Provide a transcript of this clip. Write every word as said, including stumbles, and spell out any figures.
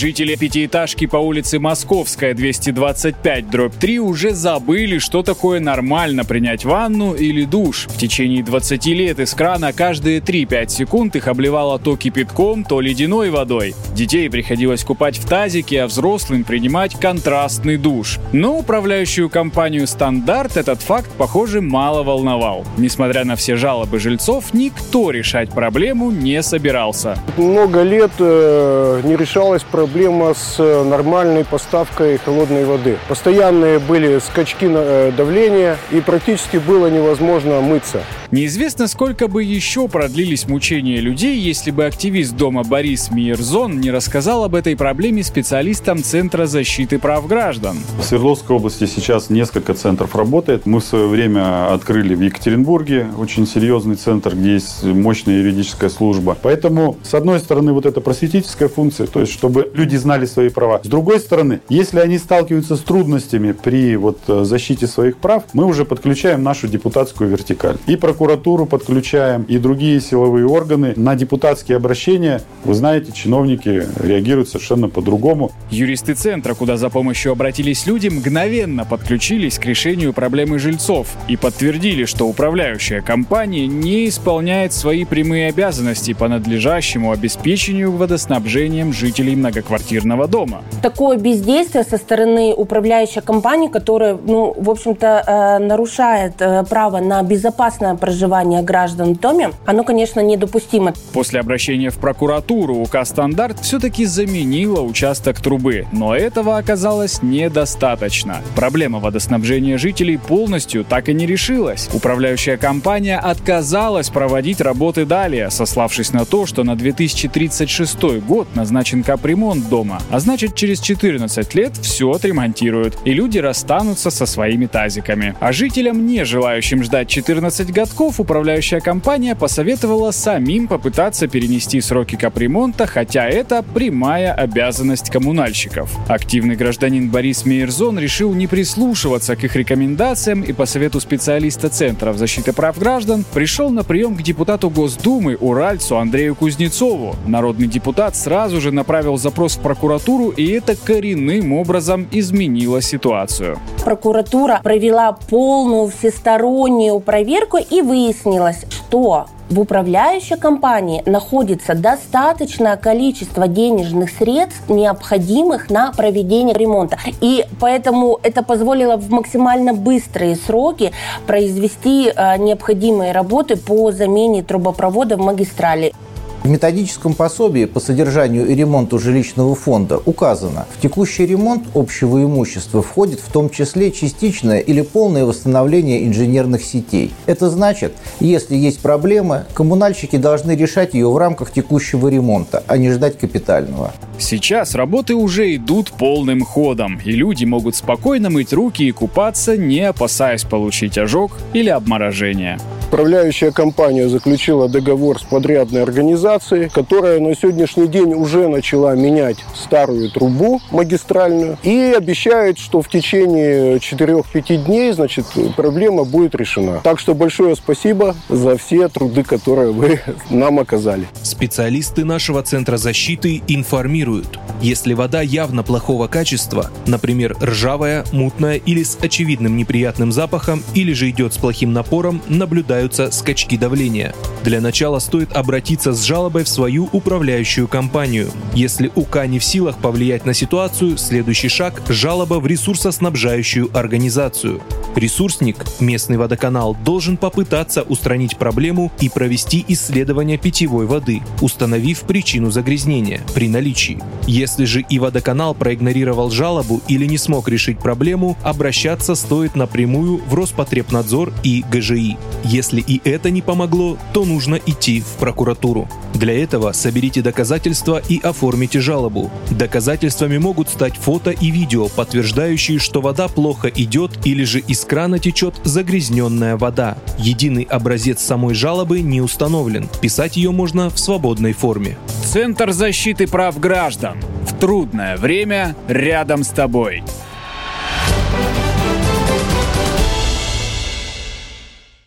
Жители пятиэтажки по улице Московская, двести двадцать пять дробь три, уже забыли, что такое нормально принять ванну или душ. В течение двадцати лет из крана каждые три-пять секунд их обливало то кипятком, то ледяной водой. Детей приходилось купать в тазике, а взрослым принимать контрастный душ. Но управляющую компанию «Стандарт» этот факт, похоже, мало волновал. Несмотря на все жалобы жильцов, никто решать проблему не собирался. Много лет э, не решалась проблема с нормальной поставкой холодной воды. Постоянные были скачки давления, и практически было невозможно мыться. Неизвестно, сколько бы еще продлились мучения людей, если бы активист дома Борис Мейерзон не рассказал об этой проблеме специалистам Центра защиты прав граждан. В Свердловской области сейчас несколько центров работает. Мы в свое время открыли в Екатеринбурге очень серьезный центр, где есть мощная юридическая служба. Поэтому, с одной стороны, вот эта просветительская функция, то есть чтобы люди знали свои права. С другой стороны, если они сталкиваются с трудностями при вот защите своих прав, мы уже подключаем нашу депутатскую вертикаль. И прокуратуру Прокуратуру подключаем и другие силовые органы. На депутатские обращения, вы знаете, чиновники реагируют совершенно по-другому. Юристы центра, куда за помощью обратились люди, мгновенно подключились к решению проблемы жильцов и подтвердили, что управляющая компания не исполняет свои прямые обязанности по надлежащему обеспечению водоснабжением жителей многоквартирного дома. Такое бездействие со стороны управляющей компании, которая, ну, в общем-то, нарушает право на безопасное проживание проживания граждан в доме, оно, конечно, недопустимо. После обращения в прокуратуру УК «Стандарт» все-таки заменила участок трубы, но этого оказалось недостаточно. Проблема водоснабжения жителей полностью так и не решилась. Управляющая компания отказалась проводить работы далее, сославшись на то, что на две тысячи тридцать шестой год назначен капремонт дома, а значит, через четырнадцать лет все отремонтируют, и люди расстанутся со своими тазиками. А жителям, не желающим ждать четырнадцать годков, управляющая компания посоветовала самим попытаться перенести сроки капремонта, хотя это прямая обязанность коммунальщиков. Активный гражданин Борис Мейерзон решил не прислушиваться к их рекомендациям и по совету специалиста Центра защиты прав граждан пришел на прием к депутату Госдумы уральцу Андрею Кузнецову. Народный депутат сразу же направил запрос в прокуратуру, и это коренным образом изменило ситуацию. Прокуратура провела полную всестороннюю проверку и выяснилось, что в управляющей компании находится достаточное количество денежных средств, необходимых на проведение ремонта. И поэтому это позволило в максимально быстрые сроки произвести необходимые работы по замене трубопровода в магистрали. В методическом пособии по содержанию и ремонту жилищного фонда указано, в текущий ремонт общего имущества входит в том числе частичное или полное восстановление инженерных сетей. Это значит, если есть проблемы, коммунальщики должны решать ее в рамках текущего ремонта, а не ждать капитального. Сейчас работы уже идут полным ходом, и люди могут спокойно мыть руки и купаться, не опасаясь получить ожог или обморожение. Управляющая компания заключила договор с подрядной организацией, которая на сегодняшний день уже начала менять старую трубу магистральную и обещает, что в течение четырех-пяти дней, значит, проблема будет решена. Так что большое спасибо за все труды, которые вы нам оказали. Специалисты нашего Центра защиты информируют, если вода явно плохого качества, например, ржавая, мутная или с очевидным неприятным запахом, или же идет с плохим напором, наблюдают скачки давления. Для начала стоит обратиться с жалобой в свою управляющую компанию. Если УК не в силах повлиять на ситуацию, следующий шаг – жалоба в ресурсоснабжающую организацию. Ресурсник, местный водоканал, должен попытаться устранить проблему и провести исследование питьевой воды, установив причину загрязнения при наличии. Если же и водоканал проигнорировал жалобу или не смог решить проблему, обращаться стоит напрямую в Роспотребнадзор и гэ жэ и. Если и это не помогло, то нужно идти в прокуратуру. Для этого соберите доказательства и оформите жалобу. Доказательствами могут стать фото и видео, подтверждающие, что вода плохо идет или же из крана течет загрязненная вода. Единый образец самой жалобы не установлен. Писать ее можно в свободной форме. Центр защиты прав граждан. В трудное время рядом с тобой.